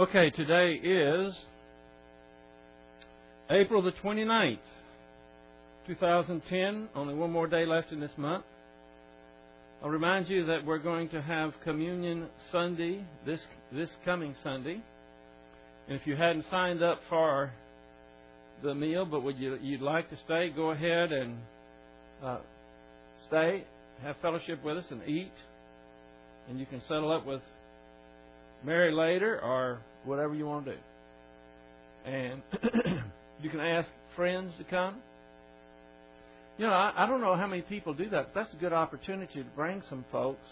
Okay, today is April the 29th, 2010. Only one more day left in this month. I'll remind you that we're going to have Communion Sunday this coming Sunday. And if you hadn't signed up for the meal, but you'd like to stay, go ahead and stay, have fellowship with us, and eat. And you can settle up with Mary later, or whatever you want to do. And you can ask friends to come. You know, I don't know how many people do that, but that's a good opportunity to bring some folks.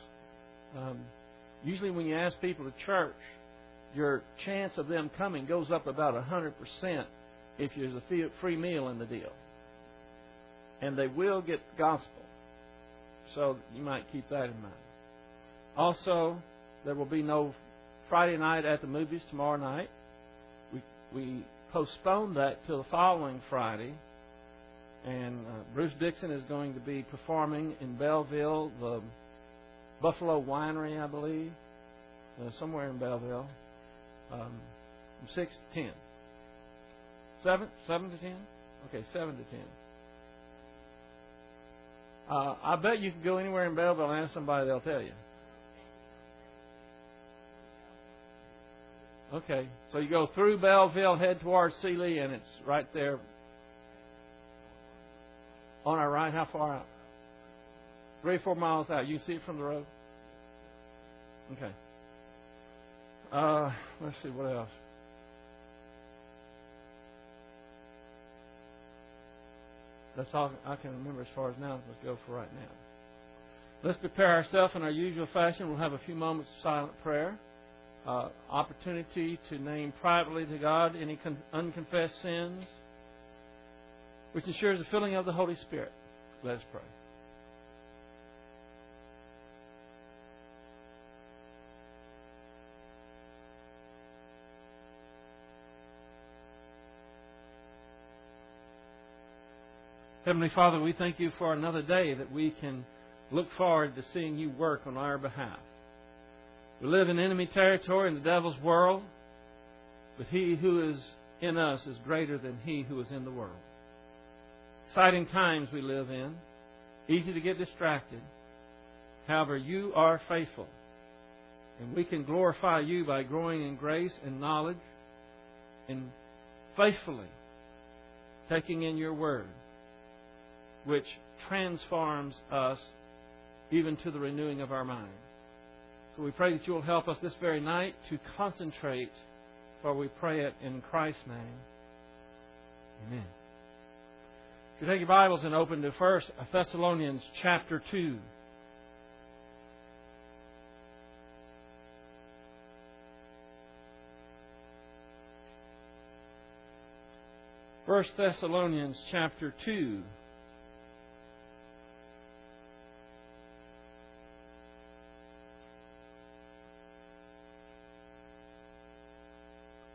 Usually when you ask people to church, your chance of them coming goes up about 100% if there's a free meal in the deal. And they will get the gospel. So you might keep that in mind. Also, there will be no Friday night at the movies tomorrow night. We postponed that till the following Friday. And Bruce Dixon is going to be performing in Belleville, the Buffalo Winery, I believe, somewhere in Belleville, from 6 to 10. 7 to 10? Okay, 7 to 10. I bet you can go anywhere in Belleville and ask somebody, they'll tell you. Okay, so you go through Belleville, head towards Seeley, and it's right there on our right. How far out? 3 or 4 miles out. You can see it from the road? Okay. Let's see, what else? That's all I can remember as far as now. Let's go for right now. Let's prepare ourselves in our usual fashion. We'll have a few moments of silent prayer. Opportunity to name privately to God any unconfessed sins, which ensures the filling of the Holy Spirit. Let us pray. Heavenly Father, we thank you for another day that we can look forward to seeing you work on our behalf. We live in enemy territory in the devil's world, but he who is in us is greater than he who is in the world. Exciting times we live in, easy to get distracted. However, you are faithful, and we can glorify you by growing in grace and knowledge and faithfully taking in your word, which transforms us even to the renewing of our minds. We pray that you will help us this very night to concentrate, for we pray it in Christ's name. Amen. If you take your Bibles and open to 1st Thessalonians chapter 2. First Thessalonians chapter 2.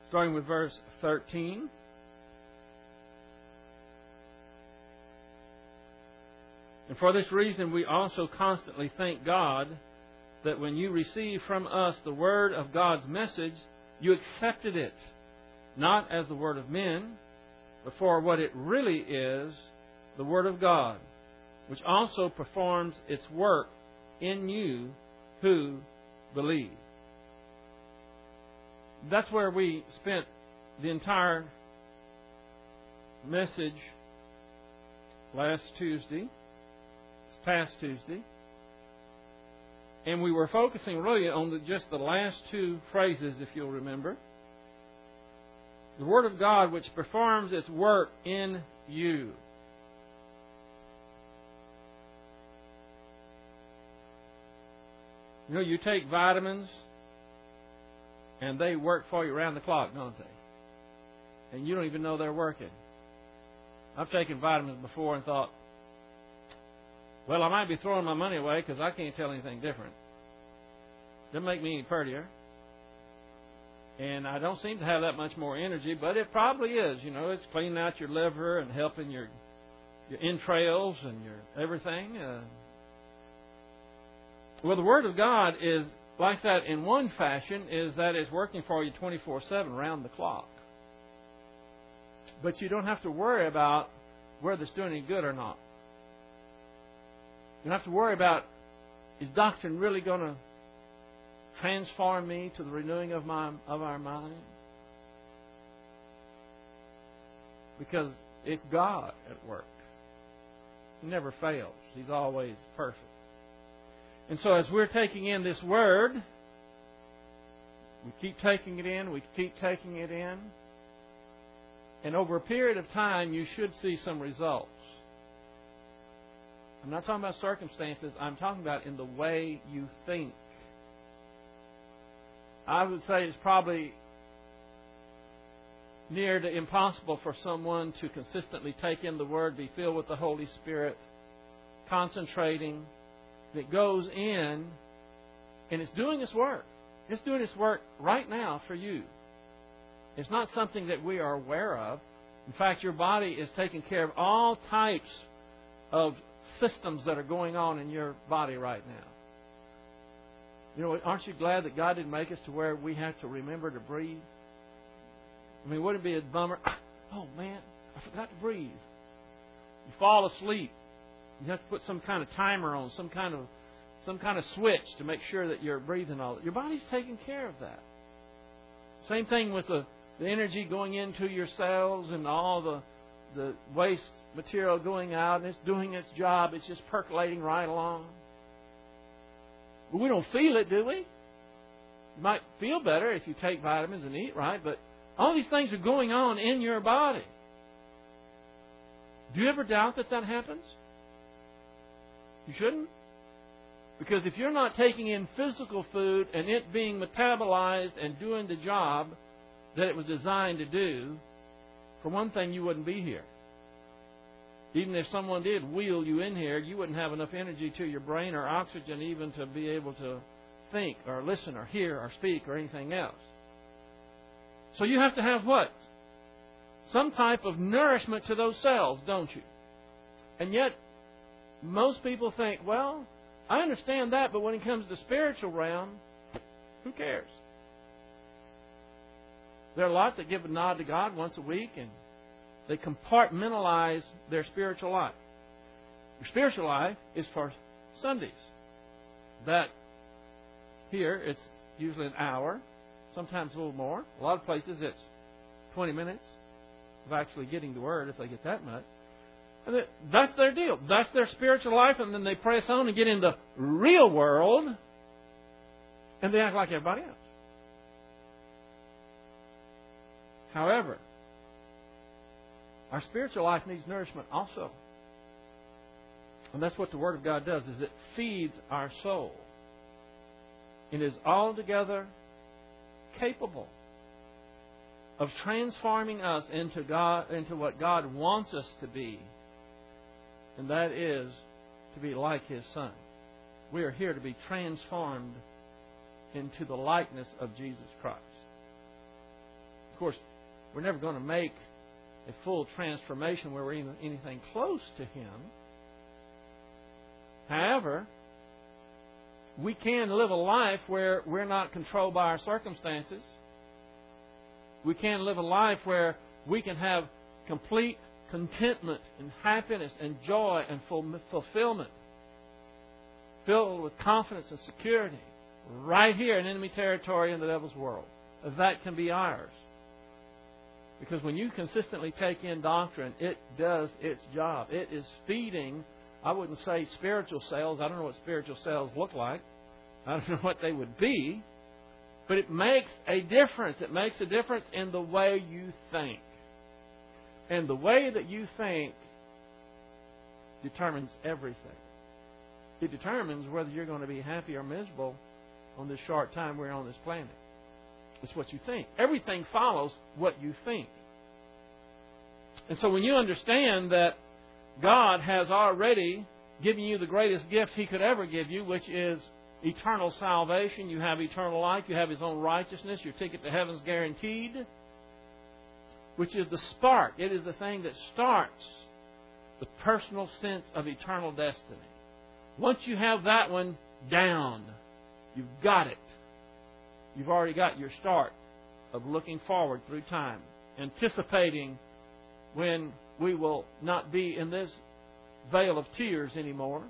Starting with verse 13. And for this reason we also constantly thank God that when you received from us the word of God's message, you accepted it, not as the word of men, but for what it really is, the word of God, which also performs its work in you who believe. That's where we spent the entire message this past Tuesday. And we were focusing really on just the last two phrases, if you'll remember. The Word of God, which performs its work in you. You know, you take vitamins, and they work for you around the clock, don't they? And you don't even know they're working. I've taken vitamins before and thought, well, I might be throwing my money away because I can't tell anything different. Doesn't make me any prettier. And I don't seem to have that much more energy, but it probably is. You know, it's cleaning out your liver and helping your entrails and your everything. Well, the Word of God is like that in one fashion is that it's working for you 24/7 round the clock. But you don't have to worry about whether it's doing any good or not. You don't have to worry about, is doctrine really going to transform me to the renewing of our mind? Because it's God at work. He never fails. He's always perfect. And so as we're taking in this Word, we keep taking it in. And over a period of time, you should see some results. I'm not talking about circumstances. I'm talking about in the way you think. I would say it's probably near to impossible for someone to consistently take in the Word, be filled with the Holy Spirit, concentrating. That goes in, and it's doing its work. It's doing its work right now for you. It's not something that we are aware of. In fact, your body is taking care of all types of systems that are going on in your body right now. You know, aren't you glad that God didn't make us to where we have to remember to breathe? I mean, wouldn't it be a bummer? Oh, man, I forgot to breathe. You fall asleep. You have to put some kind of timer on, some kind of switch to make sure that you're breathing all that. Your body's taking care of that. Same thing with the energy going into your cells and all the waste material going out, and it's doing its job. It's just percolating right along. But we don't feel it, do we? You might feel better if you take vitamins and eat right, but all these things are going on in your body. Do you ever doubt that that happens? You shouldn't. Because if you're not taking in physical food and it being metabolized and doing the job that it was designed to do, for one thing, you wouldn't be here. Even if someone did wheel you in here, you wouldn't have enough energy to your brain or oxygen even to be able to think or listen or hear or speak or anything else. So you have to have what? Some type of nourishment to those cells, don't you? And yet, most people think, well, I understand that, but when it comes to the spiritual realm, who cares? There are a lot that give a nod to God once a week, and they compartmentalize their spiritual life. Your spiritual life is for Sundays. That here, it's usually an hour, sometimes a little more. A lot of places, it's 20 minutes of actually getting the Word, if they get that much. That's their deal. That's their spiritual life, and then they press on and get in the real world, and they act like everybody else. However, our spiritual life needs nourishment also. And that's what the Word of God does, is it feeds our soul. It is altogether capable of transforming us into what God wants us to be. And that is to be like His Son. We are here to be transformed into the likeness of Jesus Christ. Of course, we're never going to make a full transformation where we're even anything close to Him. However, we can live a life where we're not controlled by our circumstances. We can live a life where we can have complete contentment and happiness and joy and fulfillment, filled with confidence and security, right here in enemy territory in the devil's world. That can be ours. Because when you consistently take in doctrine, it does its job. It is feeding, I wouldn't say spiritual cells. I don't know what spiritual cells look like. I don't know what they would be. But it makes a difference. It makes a difference in the way you think. And the way that you think determines everything. It determines whether you're going to be happy or miserable on this short time we're on this planet. It's what you think. Everything follows what you think. And so when you understand that God has already given you the greatest gift He could ever give you, which is eternal salvation, you have eternal life, you have His own righteousness, your ticket to heaven's guaranteed, which is the spark. It is the thing that starts the personal sense of eternal destiny. Once you have that one down, You've got it. You've already got your start of looking forward through time, anticipating when we will not be in this vale of tears anymore.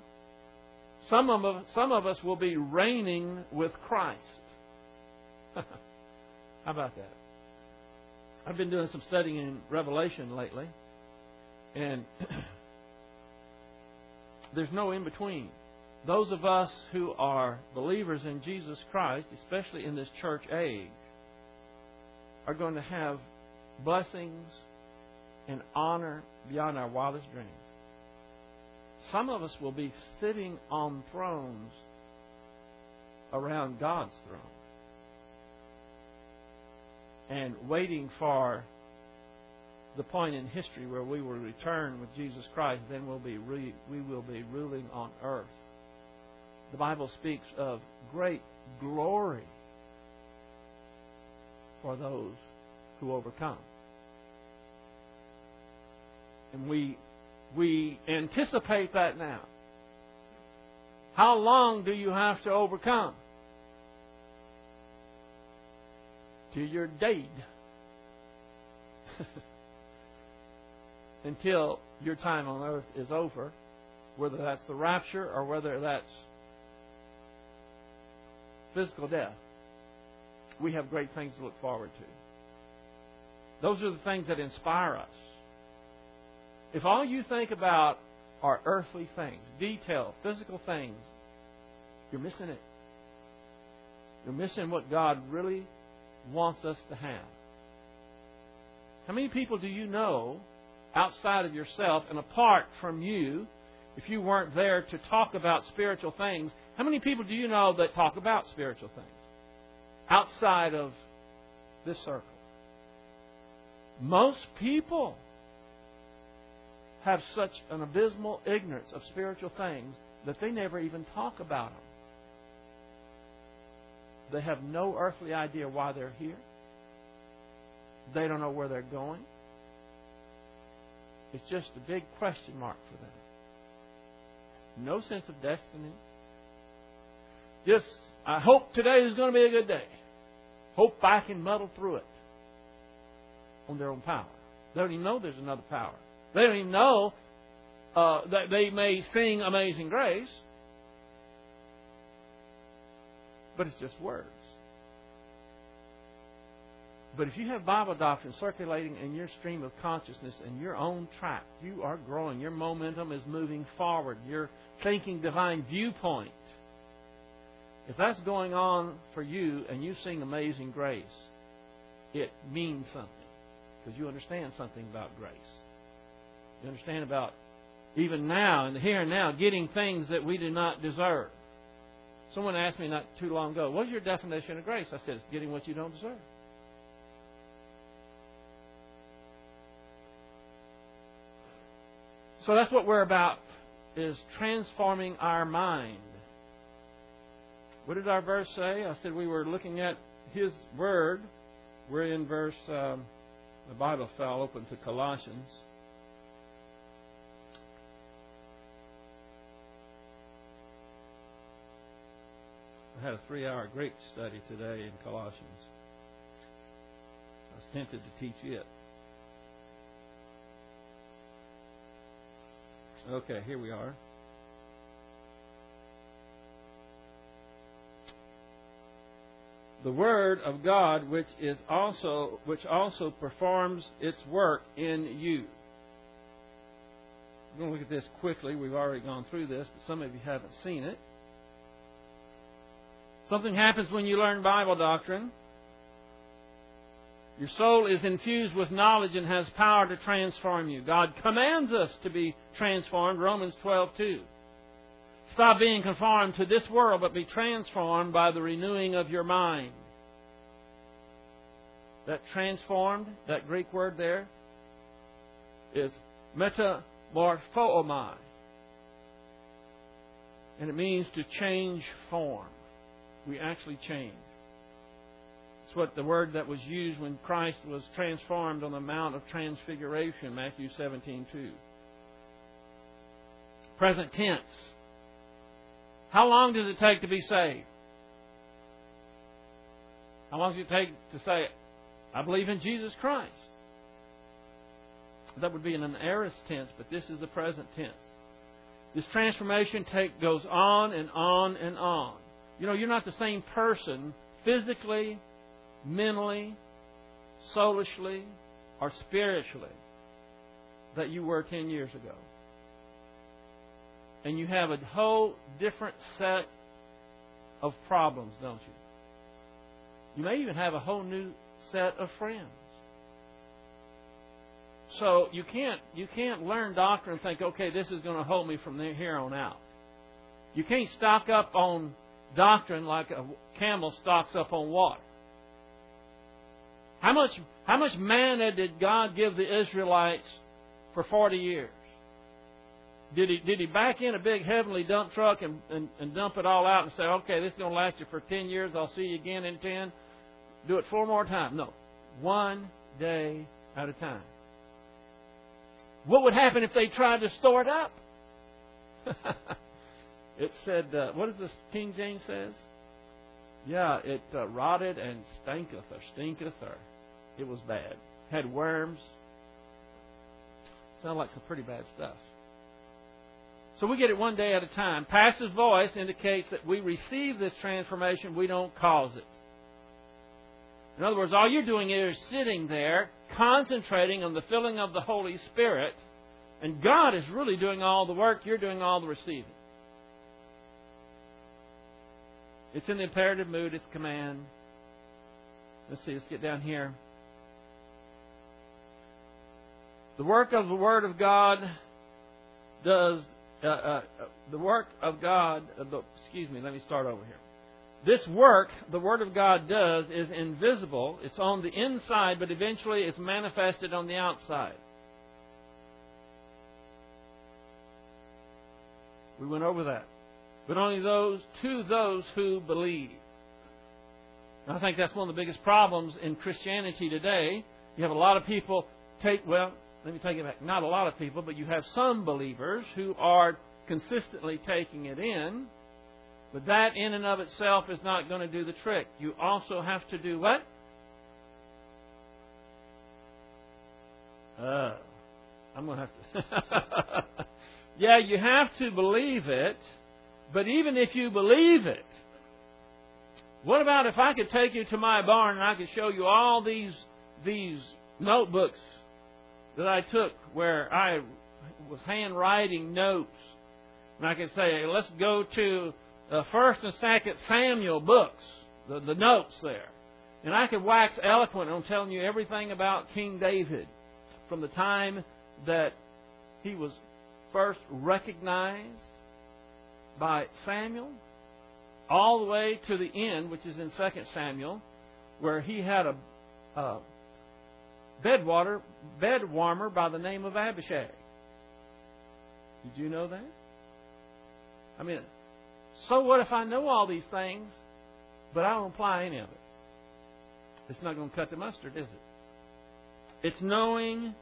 Some of us will be reigning with Christ. How about that? I've been doing some studying in Revelation lately, and there's no in-between. Those of us who are believers in Jesus Christ, especially in this church age, are going to have blessings and honor beyond our wildest dreams. Some of us will be sitting on thrones around God's throne and waiting for the point in history where we will return with Jesus Christ. Then we will be ruling on earth. The Bible speaks of great glory for those who overcome. And we anticipate that now. How long do you have to overcome? To your deed. Until your time on earth is over, whether that's the rapture or whether that's physical death, we have great things to look forward to. Those are the things that inspire us. If all you think about are earthly things, detail, physical things, you're missing it. You're missing what God really wants us to have. How many people do you know outside of yourself and apart from you, if you weren't there to talk about spiritual things, how many people do you know that talk about spiritual things outside of this circle? Most people have such an abysmal ignorance of spiritual things that they never even talk about them. They have no earthly idea why they're here. They don't know where they're going. It's just a big question mark for them. No sense of destiny. Just, I hope today is going to be a good day. Hope I can muddle through it on their own power. They don't even know there's another power. They don't even know that they may sing Amazing Grace. But it's just words. But if you have Bible doctrine circulating in your stream of consciousness and your own track, you are growing. Your momentum is moving forward. You're thinking divine viewpoint. If that's going on for you and you sing Amazing Grace, it means something. Because you understand something about grace. You understand about even now and the here and now getting things that we do not deserve. Someone asked me not too long ago, what's your definition of grace? I said, it's getting what you don't deserve. So that's what we're about, is transforming our mind. What did our verse say? I said we were looking at His Word. We're in verse, the Bible fell open to Colossians. I had a 3-hour Greek study today in Colossians. I was tempted to teach it. Okay, here we are. The Word of God, which also performs its work in you. We're going to look at this quickly. We've already gone through this, but some of you haven't seen it. Something happens when you learn Bible doctrine. Your soul is infused with knowledge and has power to transform you. God commands us to be transformed, Romans 12:2. Stop being conformed to this world, but be transformed by the renewing of your mind. That transformed, that Greek word there, is metamorphoomai. And it means to change form. We actually change. It's what the word that was used when Christ was transformed on the Mount of Transfiguration, Matthew 17:2. Present tense. How long does it take to be saved? How long does it take to say, I believe in Jesus Christ? That would be in an aorist tense, but this is the present tense. This transformation goes on and on and on. You know, you're not the same person physically, mentally, soulishly, or spiritually that you were 10 years ago. And you have a whole different set of problems, don't you? You may even have a whole new set of friends. So you can't learn doctrine and think, okay, this is going to hold me from here on out. You can't stock up on doctrine like a camel stocks up on water. How much manna did God give the Israelites for 40 years? Did he back in a big heavenly dump truck and dump it all out and say, okay, this is going to last you for 10 years. I'll see you again in 10. Do it 4 more times. No. One day at a time. What would happen if they tried to store it up? It said, what does the King James says? Yeah, it rotted and stinketh, or it was bad. Had worms. Sounds like some pretty bad stuff. So we get it one day at a time. Passive voice indicates that we receive this transformation, we don't cause it. In other words, all you're doing is sitting there, concentrating on the filling of the Holy Spirit, and God is really doing all the work, you're doing all the receiving. It's in the imperative mood, it's command. Let's see, let's get down here. The work of the Word of God does... This work the Word of God does is invisible. It's on the inside, but eventually it's manifested on the outside. We went over that. But only to those who believe. And I think that's one of the biggest problems in Christianity today. You have a lot of people not a lot of people, but you have some believers who are consistently taking it in. But that in and of itself is not going to do the trick. You also have to do what? I'm going to have to... Yeah, you have to believe it. But even if you believe it, what about if I could take you to my barn and I could show you all these notebooks that I took where I was handwriting notes, and I could say, let's go to 1st and 2nd Samuel books, the notes there. And I could wax eloquent on telling you everything about King David from the time that he was first recognized by Samuel all the way to the end, which is in 2nd Samuel, where he had a bed warmer by the name of Abishag. Did you know that? I mean, so what if I know all these things, but I don't apply any of it? It's not going to cut the mustard, is it? It's knowing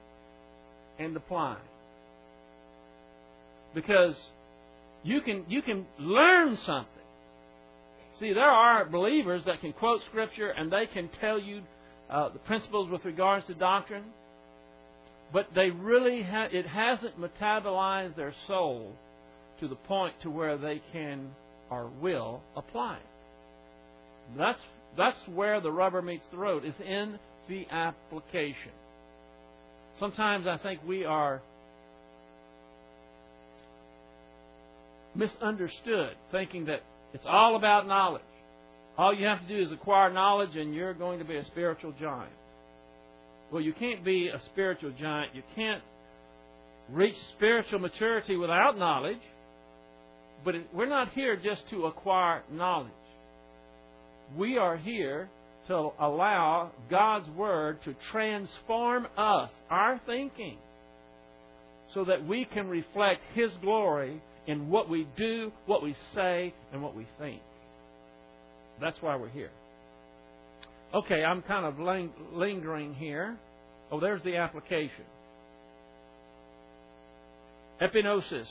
and applying. Because you can learn something. See, there are believers that can quote Scripture and they can tell you the principles with regards to doctrine, but they really it hasn't metabolized their soul to the point to where they can or will apply it. That's where the rubber meets the road, is in the application. Sometimes I think we are misunderstood, thinking that it's all about knowledge. All you have to do is acquire knowledge and you're going to be a spiritual giant. Well, you can't be a spiritual giant. You can't reach spiritual maturity without knowledge. But we're not here just to acquire knowledge. We are here to allow God's Word to transform us, our thinking, so that we can reflect His glory in what we do, what we say, and what we think. That's why we're here. Okay, I'm kind of lingering here. Oh, there's the application. Epinosis.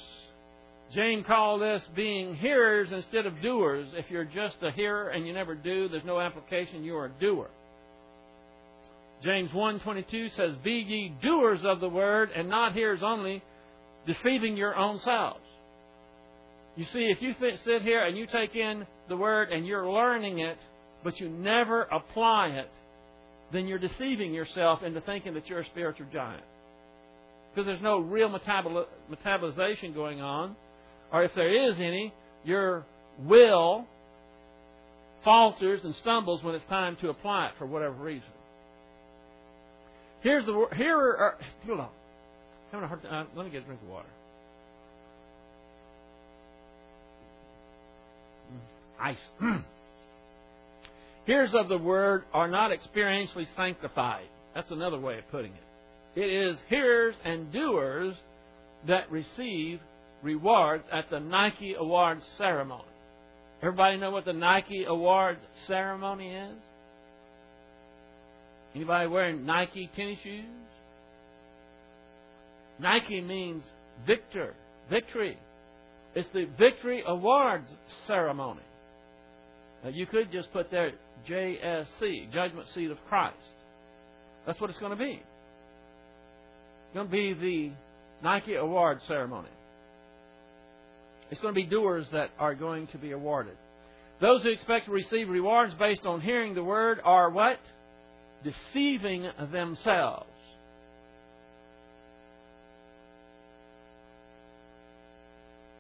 James called this being hearers instead of doers. If you're just a hearer and you never do, there's no application. You are a doer. James 1:22 says, "Be ye doers of the word and not hearers only, deceiving your own selves." You see, if you sit here and you take in the word and you're learning it, but you never apply it, then you're deceiving yourself into thinking that you're a spiritual giant. Because there's no real metabolization going on. Or if there is any, your will falters and stumbles when it's time to apply it for whatever reason. Let me get a drink of water. Ice. Hearers of the word are not experientially sanctified. That's another way of putting it. It is hearers and doers that receive rewards at the Nike Awards Ceremony. Everybody know what the Nike Awards Ceremony is? Anybody wearing Nike tennis shoes? Nike means victory. It's the Victory Awards Ceremony. Now, you could just put there JSC, Judgment Seat of Christ. That's what it's going to be. It's going to be the Nike Awards Ceremony. It's going to be doers that are going to be awarded. Those who expect to receive rewards based on hearing the word are what? Deceiving themselves.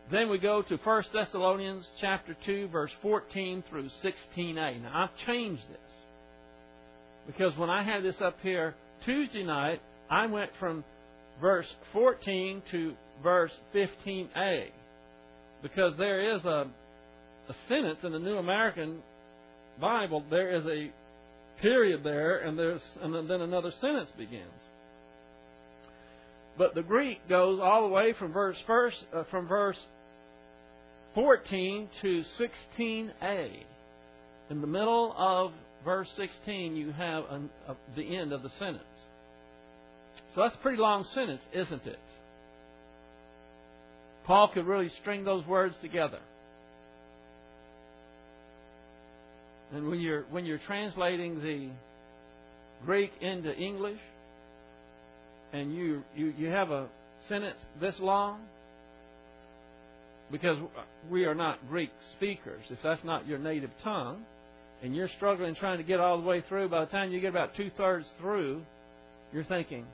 Then we go to 1st Thessalonians chapter 2, verse 14 through 16a. Now, I've changed this because when I had this up here Tuesday night, I went from verse 14 to verse 15a because there is a sentence in the New American Bible. There is a period there, and then another sentence begins. But the Greek goes all the way from verse 14 to 16a. In the middle of verse 16, you have the end of the sentence. So that's a pretty long sentence, isn't it? Paul could really string those words together. And when you're translating the Greek into English, and you have a sentence this long, because we are not Greek speakers. If that's not your native tongue, and you're struggling trying to get all the way through, by the time you get about 2/3 through, you're thinking,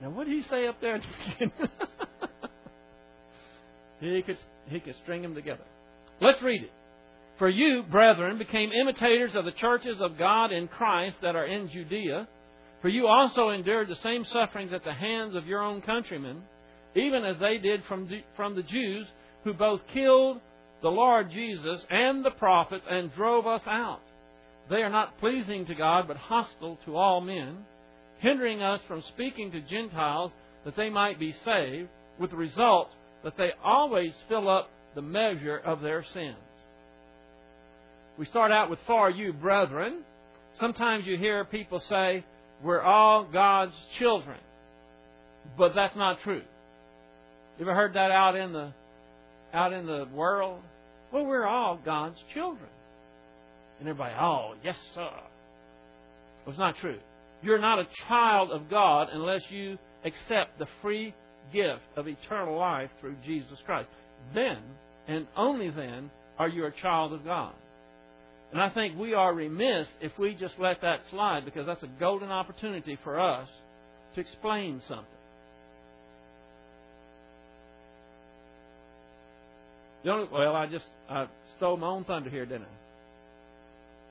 now what did he say up there at the beginning? He could string them together. Let's read it. For you, brethren, became imitators of the churches of God in Christ that are in Judea. For you also endured the same sufferings at the hands of your own countrymen, even as they did from the Jews, who both killed the Lord Jesus and the prophets and drove us out. They are not pleasing to God, but hostile to all men, hindering us from speaking to Gentiles that they might be saved, with the result that they always fill up the measure of their sins. We start out with, for you, brethren. Sometimes you hear people say, we're all God's children. But that's not true. You ever heard that out in the world? Well, we're all God's children. And everybody, oh, yes, sir. Well, it's not true. You're not a child of God unless you accept the free gift of eternal life through Jesus Christ. Then, and only then, are you a child of God. And I think we are remiss if we just let that slide, because that's a golden opportunity for us to explain something. I stole my own thunder here, didn't I?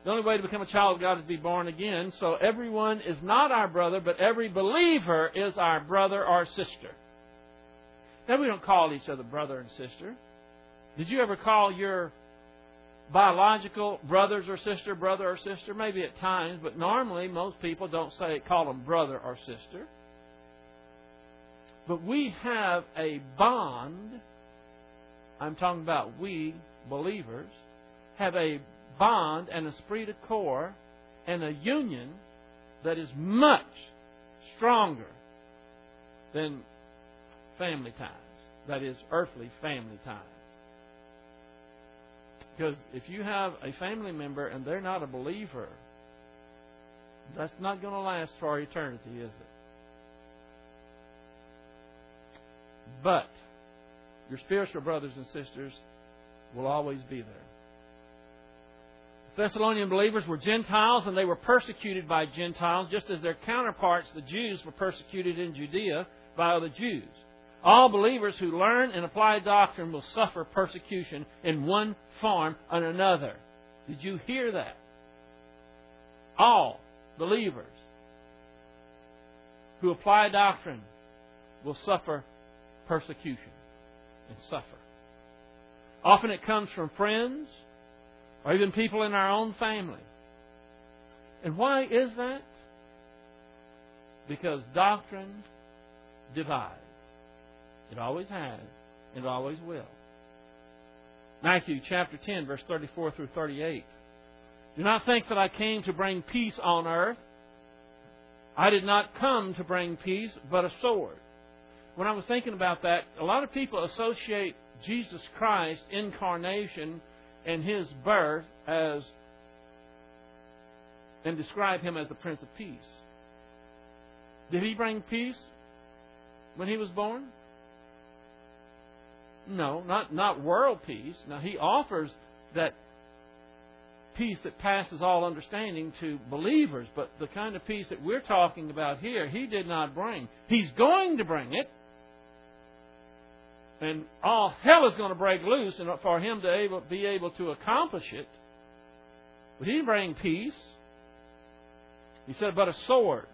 The only way to become a child of God is to be born again. So everyone is not our brother, but every believer is our brother or sister. Now, we don't call each other brother and sister. Did you ever call your biological brother or sister, maybe at times, but normally most people don't call them brother or sister. But we have a bond. I'm talking about we believers have a bond and a esprit de corps and a union that is much stronger than family ties. that is earthly family ties. Because if you have a family member and they're not a believer, that's not going to last for eternity, is it? But your spiritual brothers and sisters will always be there. The Thessalonian believers were Gentiles, and they were persecuted by Gentiles, just as their counterparts, the Jews, were persecuted in Judea by other Jews. All believers who learn and apply doctrine will suffer persecution in one form or another. Did you hear that? All believers who apply doctrine will suffer persecution and suffer. Often it comes from friends or even people in our own family. And why is that? Because doctrine divides. It always has, and it always will. Matthew chapter 10, verse 34 through 38. Do not think that I came to bring peace on earth. I did not come to bring peace, but a sword. When I was thinking about that, a lot of people associate Jesus Christ's incarnation and His birth as, and describe Him as the Prince of Peace. Did He bring peace when He was born? No, not world peace. Now, He offers that peace that passes all understanding to believers, but the kind of peace that we're talking about here, He did not bring. He's going to bring it, and all hell is going to break loose and for Him to be able to accomplish it. But He didn't bring peace. He said, but a sword.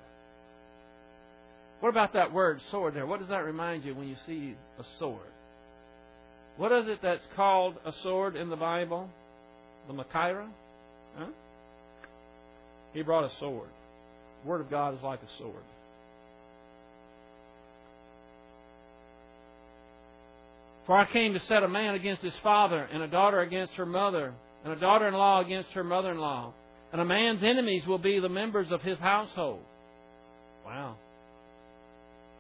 What about that word sword there? What does that remind you when you see a sword? What is it that's called a sword in the Bible? The Machaira? Huh? He brought a sword. The Word of God is like a sword. For I came to set a man against his father, and a daughter against her mother, and a daughter-in-law against her mother-in-law. And a man's enemies will be the members of his household. Wow.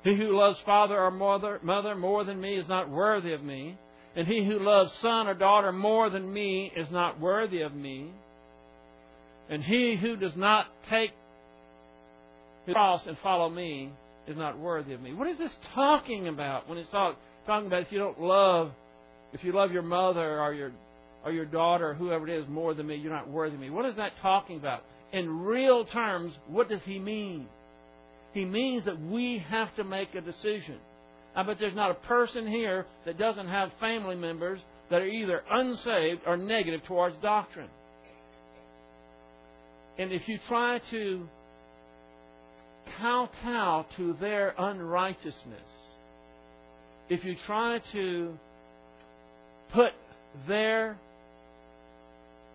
He who loves father or mother more than me is not worthy of me. And he who loves son or daughter more than me is not worthy of me. And he who does not take his cross and follow me is not worthy of me. What is this talking about when it's talking about if you love your mother or your daughter, whoever it is, more than me, you're not worthy of me. What is that talking about? In real terms, what does He mean? He means that we have to make a decision. I bet there's not a person here that doesn't have family members that are either unsaved or negative towards doctrine. And if you try to kowtow to their unrighteousness, if you try to put their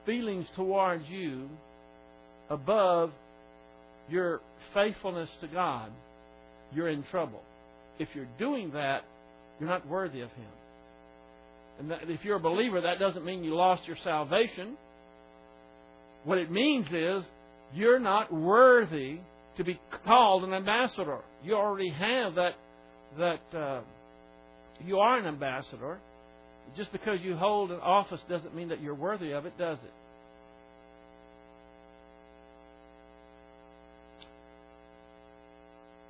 feelings towards you above your faithfulness to God, you're in trouble. If you're doing that, you're not worthy of Him. And if you're a believer, that doesn't mean you lost your salvation. What it means is you're not worthy to be called an ambassador. You already have that you are an ambassador. Just because you hold an office doesn't mean that you're worthy of it, does it?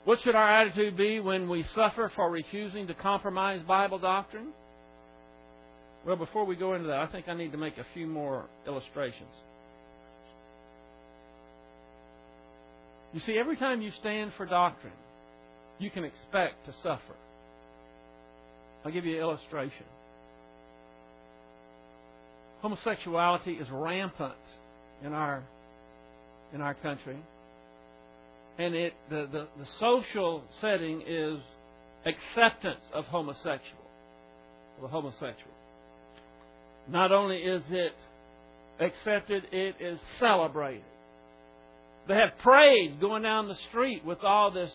What should our attitude be when we suffer for refusing to compromise Bible doctrine? Well, before we go into that, I think I need to make a few more illustrations. You see, every time you stand for doctrine, you can expect to suffer. I'll give you an illustration. Homosexuality is rampant in our country. And the social setting is acceptance of the homosexual. Not only is it accepted, it is celebrated. They have parades going down the street with all this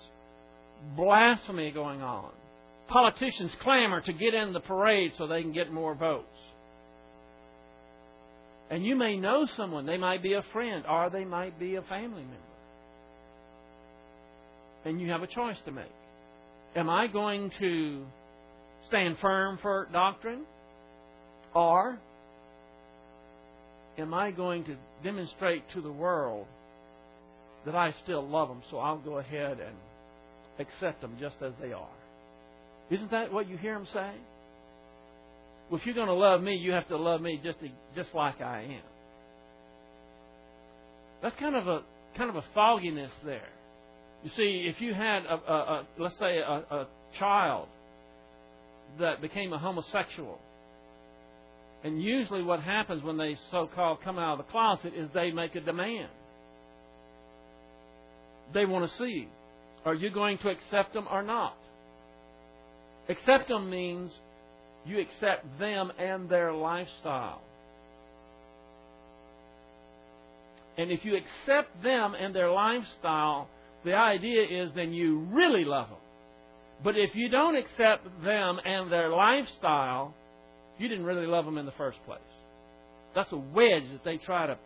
blasphemy going on. Politicians clamor to get in the parade so they can get more votes. And you may know someone. They might be a friend or they might be a family member. And you have a choice to make. Am I going to stand firm for doctrine? Or am I going to demonstrate to the world that I still love them, so I'll go ahead and accept them just as they are? Isn't that what you hear them say? Well, if you're going to love me, you have to love me just like I am. That's kind of a fogginess there. You see, if you had let's say a child that became a homosexual, and usually what happens when they so-called come out of the closet is they make a demand. They want to see, are you going to accept them or not? Accept them means you accept them and their lifestyle. And if you accept them and their lifestyle, the idea is then you really love them. But if you don't accept them and their lifestyle, you didn't really love them in the first place. That's a wedge that they try to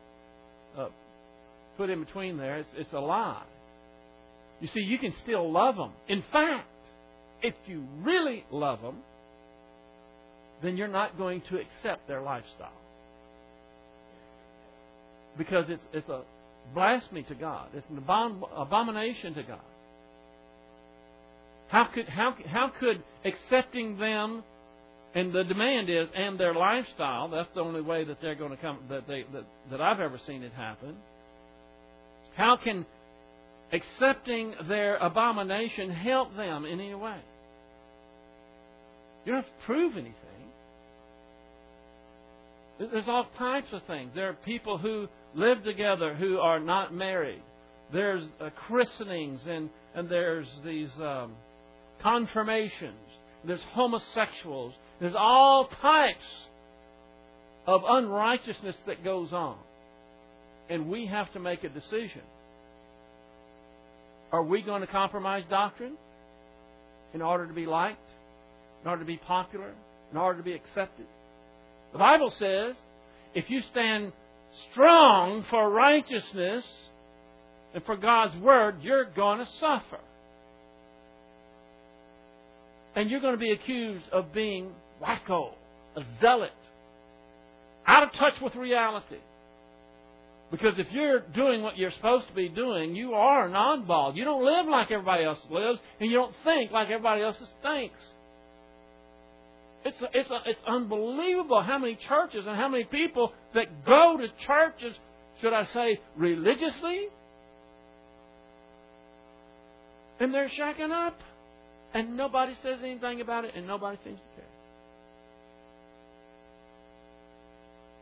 put in between there. It's a lie. You see, you can still love them. In fact, if you really love them, then you're not going to accept their lifestyle. Because it's a blasphemy to God. It's an abomination to God. How could accepting them, and the demand is, and their lifestyle, that's the only way that they're going to come, that I've ever seen it happen. How can accepting their abomination help them in any way? You don't have to prove anything. There's all types of things. There are people who live together who are not married. There's christenings and there's these confirmations. There's homosexuals. There's all types of unrighteousness that goes on. And we have to make a decision. Are we going to compromise doctrine in order to be liked, in order to be popular, in order to be accepted? The Bible says, if you stand strong for righteousness and for God's Word, you're going to suffer. And you're going to be accused of being wacko, a zealot, out of touch with reality. Because if you're doing what you're supposed to be doing, you are an oddball. You don't live like everybody else lives, and you don't think like everybody else thinks. It's unbelievable how many churches and how many people that go to churches, should I say, religiously, and they're shacking up, and nobody says anything about it, and nobody seems to care.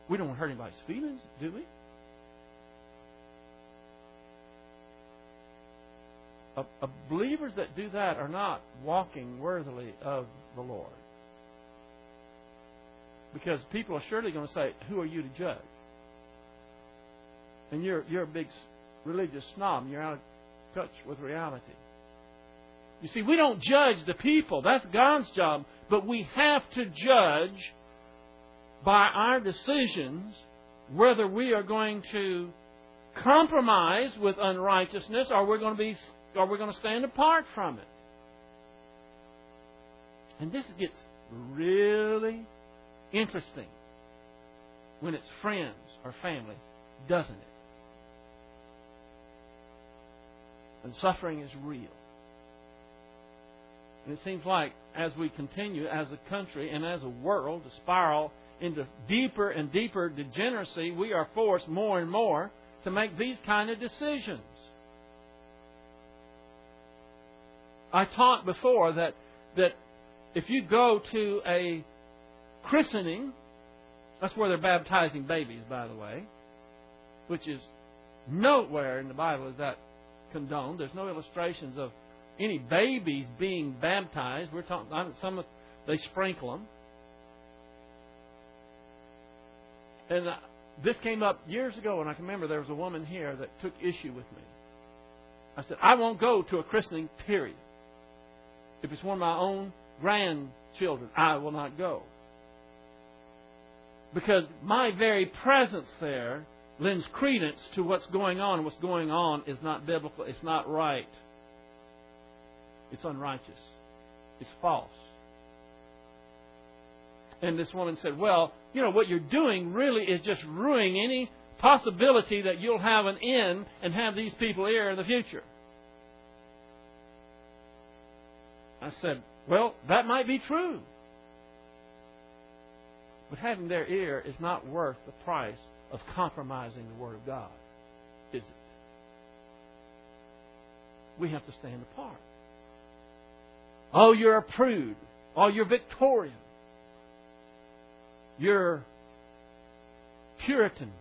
We don't want to hurt anybody's feelings, do we? Believers that do that are not walking worthily of the Lord. Because people are surely going to say, who are you to judge? And you're a big religious snob. You're out of touch with reality. You see, we don't judge the people. That's God's job. But we have to judge by our decisions whether we are going to compromise with unrighteousness or we're going to stand apart from it. And this gets really interesting when it's friends or family, doesn't it? And suffering is real. And it seems like as we continue as a country and as a world to spiral into deeper and deeper degeneracy, we are forced more and more to make these kind of decisions. I taught before that if you go to a christening, that's where they're baptizing babies, by the way, which is nowhere in the Bible is that condoned. There's no illustrations of any babies being baptized. We're talking some they sprinkle them, and this came up years ago, and I can remember there was a woman here that took issue with me. I said, I won't go to a christening, period. If it's one of my own grandchildren, I will not go. Because my very presence there lends credence to what's going on. And what's going on is not biblical. It's not right. It's unrighteous. It's false. And this woman said, well, you know, what you're doing really is just ruining any possibility that you'll have an end and have these people here in the future. I said, well, that might be true. But having their ear is not worth the price of compromising the Word of God, is it? We have to stand apart. Oh, you're a prude. Oh, you're Victorian. You're Puritans.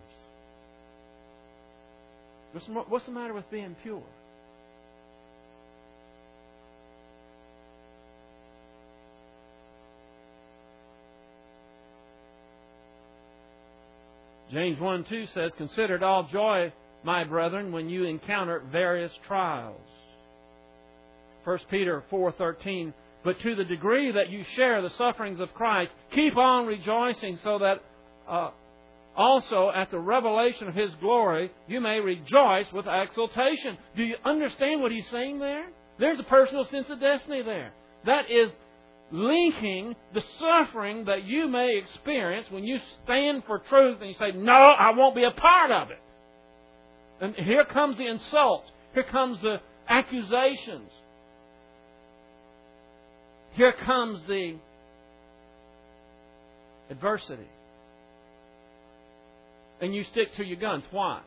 What's the matter with being pure? James 1:2 says, consider it all joy, my brethren, when you encounter various trials. 1 Peter 4:13, but to the degree that you share the sufferings of Christ, keep on rejoicing so that also at the revelation of His glory you may rejoice with exultation. Do you understand what he's saying there? There's a personal sense of destiny there. That is linking the suffering that you may experience when you stand for truth and you say, no, I won't be a part of it. And here comes the insults. Here comes the accusations. Here comes the adversity. And you stick to your guns. Why?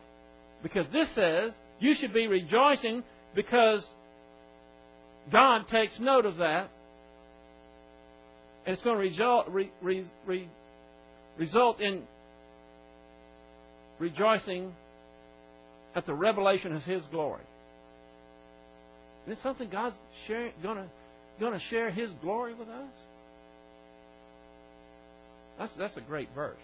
Because this says you should be rejoicing because God takes note of that. And it's going to result in rejoicing at the revelation of His glory. And it's something God's going to share His glory with us. That's a great verse.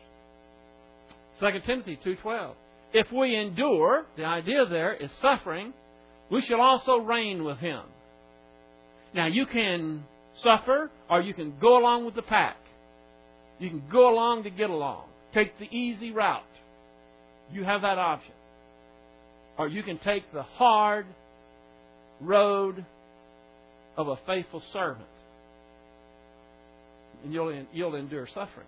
2 Timothy 2:12. If we endure, the idea there is suffering, we shall also reign with Him. Now you can suffer, or you can go along with the pack. You can go along to get along. Take the easy route. You have that option. Or you can take the hard road of a faithful servant. And you'll endure suffering.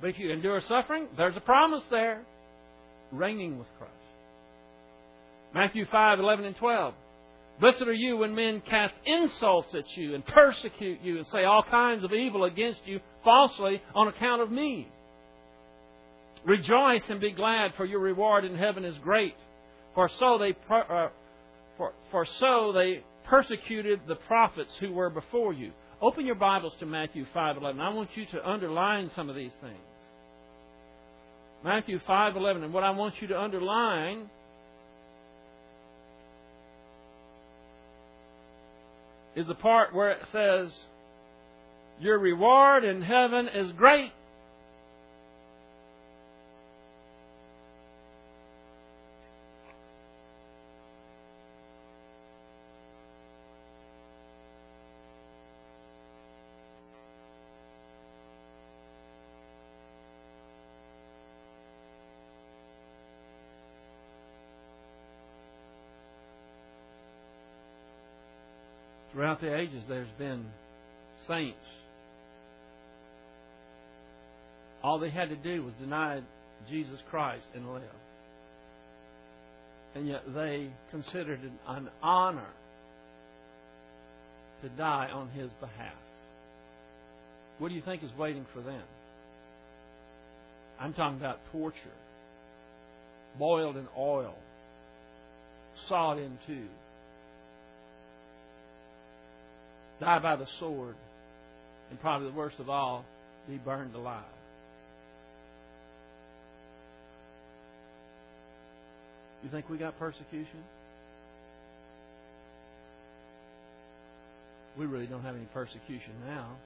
But if you endure suffering, there's a promise there. Reigning with Christ. Matthew 5:11-12. Blessed are you when men cast insults at you and persecute you and say all kinds of evil against you falsely on account of me. Rejoice and be glad, for your reward in heaven is great. For so they persecuted the prophets who were before you. Open your Bibles to Matthew 5:11. I want you to underline some of these things. Matthew 5:11, and what I want you to underline is the part where it says, your reward in heaven is great. Throughout the ages, there's been saints. All they had to do was deny Jesus Christ and live. And yet they considered it an honor to die on His behalf. What do you think is waiting for them? I'm talking about torture. Boiled in oil. Sawed in two. Die by the sword, and probably the worst of all, be burned alive. You think we got persecution? We really don't have any persecution now.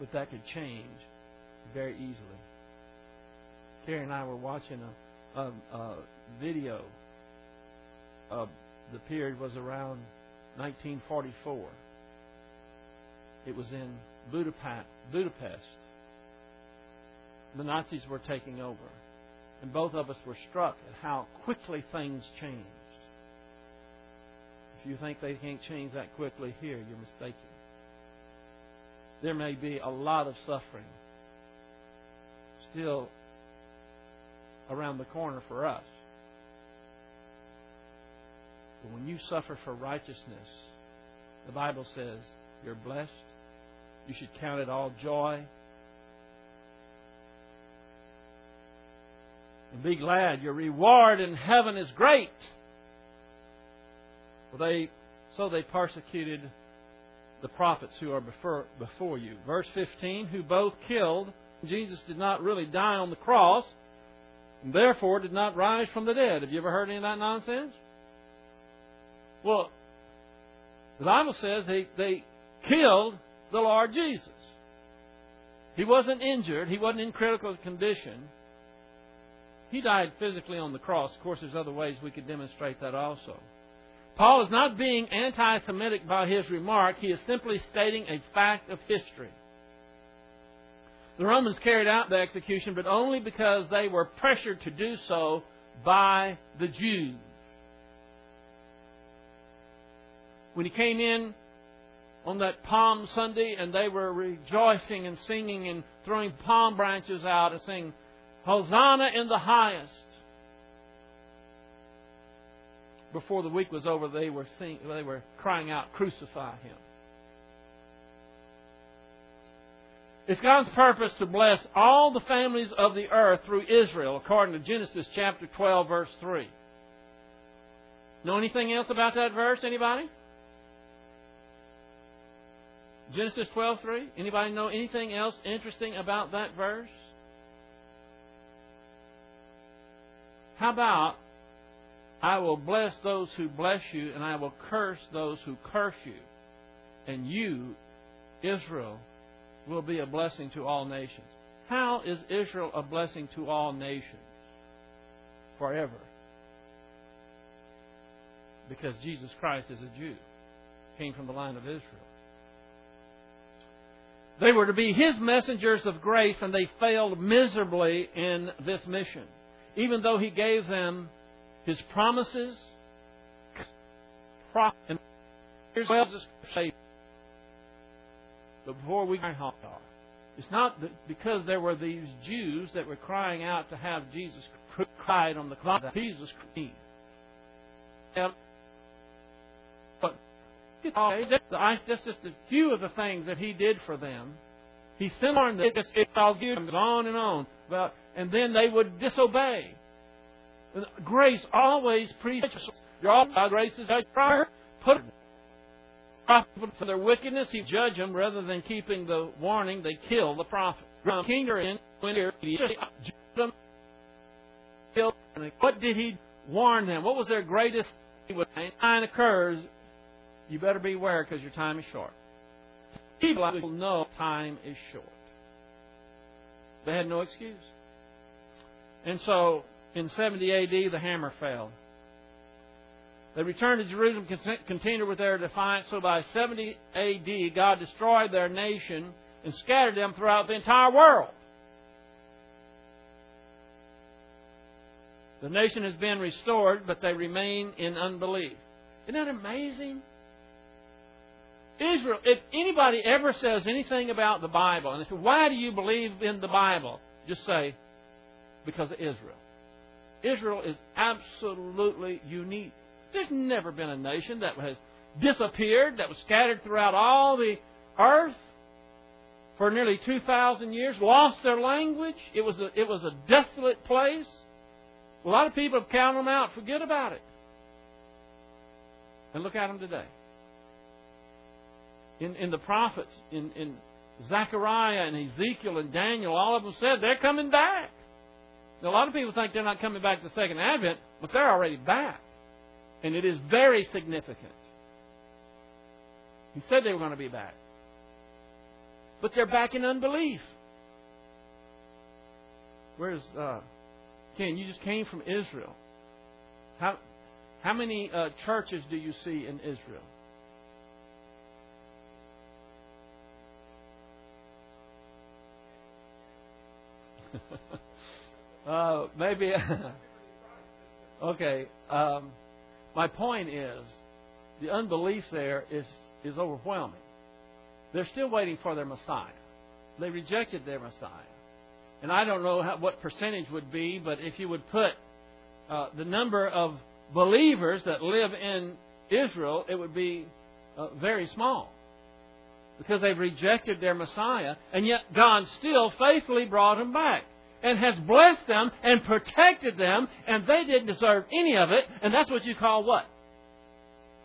But that could change very easily. Carrie and I were watching a video. The period was around 1944. It was in Budapest. The Nazis were taking over. And both of us were struck at how quickly things changed. If you think they can't change that quickly here, you're mistaken. There may be a lot of suffering still around the corner for us. But when you suffer for righteousness, the Bible says you're blessed. You should count it all joy. And be glad. Your reward in heaven is great. So they persecuted the prophets who are before you. Verse 15, who both killed. Jesus did not really die on the cross, and therefore did not rise from the dead. Have you ever heard any of that nonsense? Well, the Bible says they killed the Lord Jesus. He wasn't injured. He wasn't in critical condition. He died physically on the cross. Of course, there's other ways we could demonstrate that also. Paul is not being anti-Semitic by his remark. He is simply stating a fact of history. The Romans carried out the execution, but only because they were pressured to do so by the Jews. When he came in on that Palm Sunday and they were rejoicing and singing and throwing palm branches out and saying, Hosanna in the highest. Before the week was over, they were crying out, crucify him. It's God's purpose to bless all the families of the earth through Israel, according to Genesis chapter 12, verse 3. Know anything else about that verse? Anybody? Genesis 12, 3? Anybody know anything else interesting about that verse? How about, I will bless those who bless you, and I will curse those who curse you. And you, Israel, will be a blessing to all nations. How is Israel a blessing to all nations? Forever. Because Jesus Christ is a Jew. Came from the line of Israel. They were to be His messengers of grace, and they failed miserably in this mission. Even though He gave them His promises, and here's what Jesus said. But before we cry, it's not because there were these Jews that were crying out to have Jesus cried on the cross. Jesus Christ. But that's just a few of the things that He did for them. He sent on them. It's all good and on. And then they would disobey. Grace always preaches. You're all by grace is a prior. Put prophets for their wickedness, He judged them rather than keeping the warning. They kill the prophets. What did He warn them? What was their greatest? When time occurs, you better beware because your time is short. People will know time is short. They had no excuse, and so. In 70 A.D., the hammer fell. They returned to Jerusalem, continued with their defiance. So by 70 A.D., God destroyed their nation and scattered them throughout the entire world. The nation has been restored, but they remain in unbelief. Isn't that amazing? Israel, if anybody ever says anything about the Bible, and they say, why do you believe in the Bible? Just say, because of Israel. Israel is absolutely unique. There's never been a nation that has disappeared, that was scattered throughout all the earth for nearly 2,000 years, lost their language. It was a desolate place. A lot of people have counted them out. Forget about it. And look at them today. In the prophets, in Zechariah and Ezekiel and Daniel, all of them said they're coming back. Now, a lot of people think they're not coming back to the second advent, but they're already back. And it is very significant. He said they were going to be back. But they're back in unbelief. Where's, Ken, you just came from Israel. How many churches do you see in Israel? Maybe. Okay. My point is, the unbelief there is overwhelming. They're still waiting for their Messiah. They rejected their Messiah. And I don't know what percentage would be, but if you would put the number of believers that live in Israel, it would be very small. Because they've rejected their Messiah, and yet God still faithfully brought them back and has blessed them and protected them, and they didn't deserve any of it, and that's what you call what?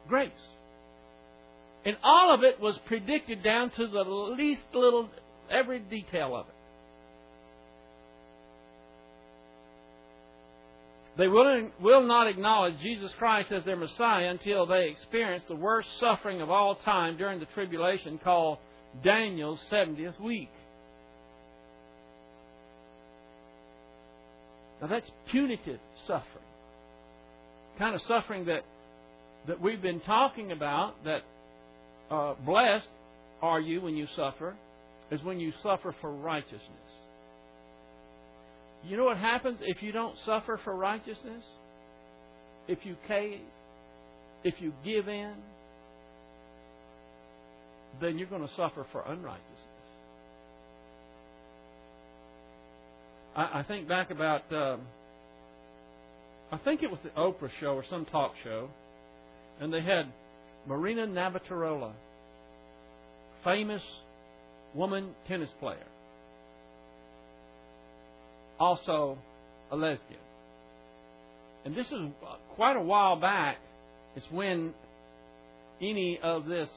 Grace. And all of it was predicted down to the least little, every detail of it. They will not acknowledge Jesus Christ as their Messiah until they experience the worst suffering of all time during the tribulation called Daniel's 70th week. Now that's punitive suffering. The kind of suffering that we've been talking about, that blessed are you when you suffer, is when you suffer for righteousness. You know what happens if you don't suffer for righteousness? If you cave, if you give in, then you're going to suffer for unrighteousness. I think back about, I think it was the Oprah show or some talk show, and they had Marina Navratilova, famous woman tennis player. Also a lesbian. And this is quite a while back. It's when any of this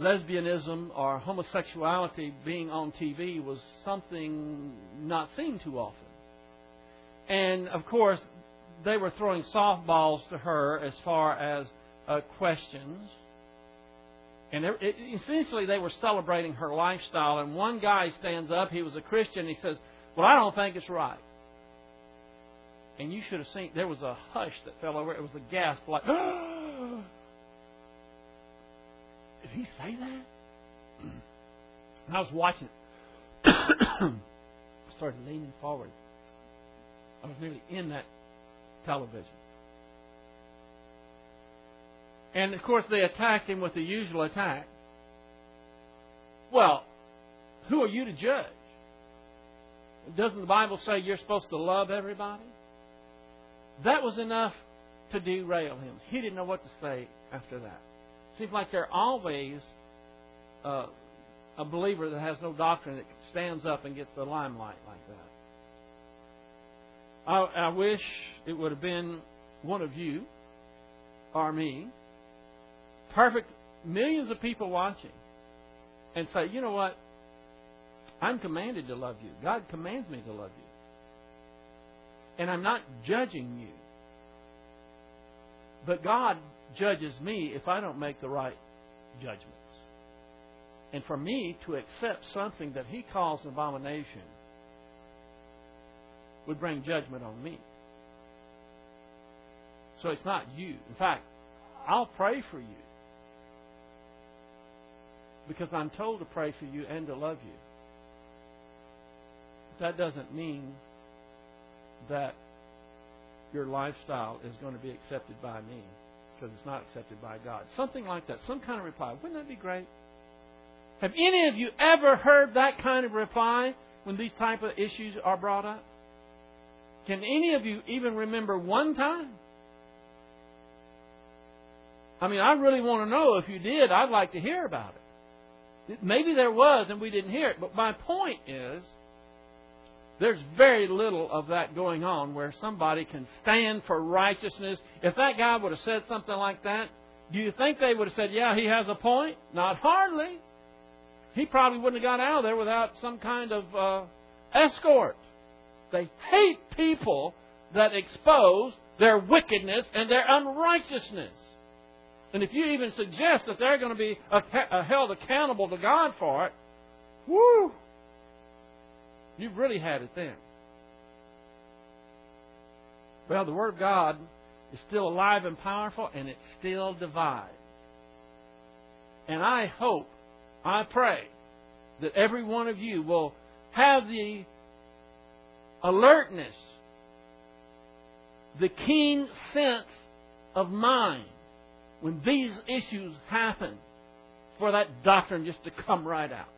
lesbianism or homosexuality being on TV was something not seen too often. And, of course, they were throwing softballs to her as far as questions. And essentially, they were celebrating her lifestyle. And one guy stands up. He was a Christian. He says, well, I don't think it's right. And you should have seen. There was a hush that fell over. It was a gasp like, oh! Did he say that? And I was watching it. I started leaning forward. I was nearly in that television. And, of course, they attacked him with the usual attack. Well, who are you to judge? Doesn't the Bible say you're supposed to love everybody? That was enough to derail him. He didn't know what to say after that. Seems like there's always a believer that has no doctrine that stands up and gets the limelight like that. I wish it would have been one of you or me. Perfect, millions of people watching, and say, you know what? I'm commanded to love you. God commands me to love you. And I'm not judging you. But God judges me if I don't make the right judgments. And for me to accept something that He calls an abomination would bring judgment on me. So it's not you. In fact, I'll pray for you. Because I'm told to pray for you and to love you. That doesn't mean that your lifestyle is going to be accepted by me, because it's not accepted by God. Something like that. Some kind of reply. Wouldn't that be great? Have any of you ever heard that kind of reply when these type of issues are brought up? Can any of you even remember one time? I mean, I really want to know. If you did, I'd like to hear about it. Maybe there was and we didn't hear it. But my point is, there's very little of that going on where somebody can stand for righteousness. If that guy would have said something like that, do you think they would have said, yeah, he has a point? Not hardly. He probably wouldn't have got out of there without some kind of escort. They hate people that expose their wickedness and their unrighteousness. And if you even suggest that they're going to be held accountable to God for it, whoo, you've really had it then. Well, the Word of God is still alive and powerful, and it still divides. And I hope, I pray, that every one of you will have the alertness, the keen sense of mind when these issues happen, for that doctrine just to come right out.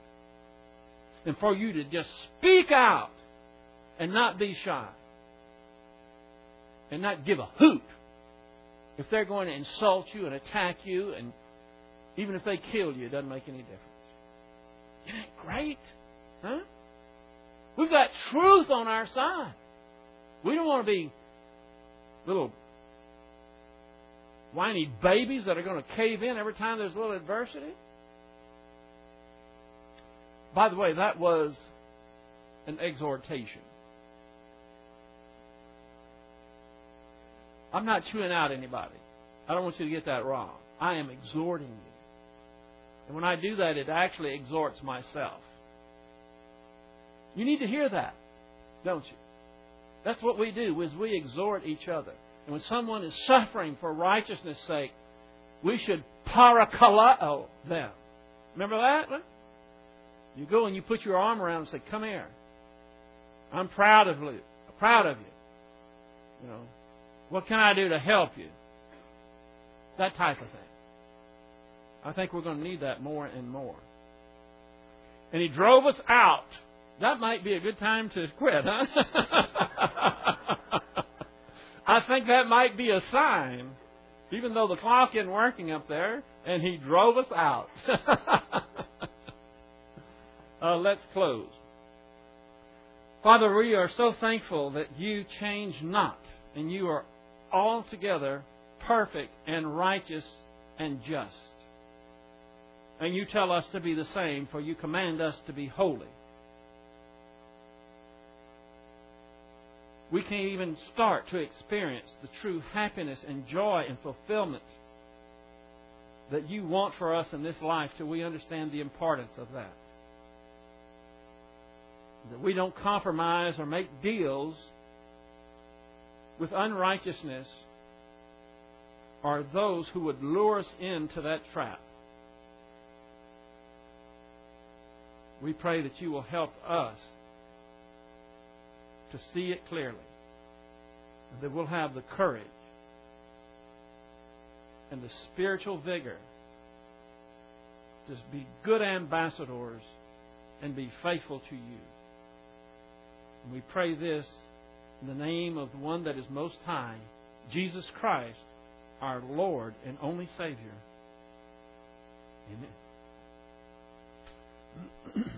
And for you to just speak out and not be shy. And not give a hoot if they're going to insult you and attack you, and even if they kill you, it doesn't make any difference. Isn't that great? Huh? We've got truth on our side. We don't want to be little whiny babies that are going to cave in every time there's a little adversity. By the way, that was an exhortation. I'm not chewing out anybody. I don't want you to get that wrong. I am exhorting you. And when I do that, it actually exhorts myself. You need to hear that, don't you? That's what we do, is we exhort each other. And when someone is suffering for righteousness' sake, we should parakalao them. Remember that? You go and you put your arm around and say, come here. I'm proud of you. You know, what can I do to help you? That type of thing. I think we're going to need that more and more. And he drove us out. That might be a good time to quit, huh? I think that might be a sign, even though the clock isn't working up there, and he drove us out. Let's close. Father, we are so thankful that you change not, and you are altogether perfect and righteous and just. And you tell us to be the same, for you command us to be holy. We can't even start to experience the true happiness and joy and fulfillment that you want for us in this life till we understand the importance of that. That we don't compromise or make deals with unrighteousness or those who would lure us into that trap. We pray that you will help us to see it clearly, and that we'll have the courage and the spiritual vigor to be good ambassadors and be faithful to you. And we pray this in the name of the one that is most high, Jesus Christ, our Lord and only Savior. Amen.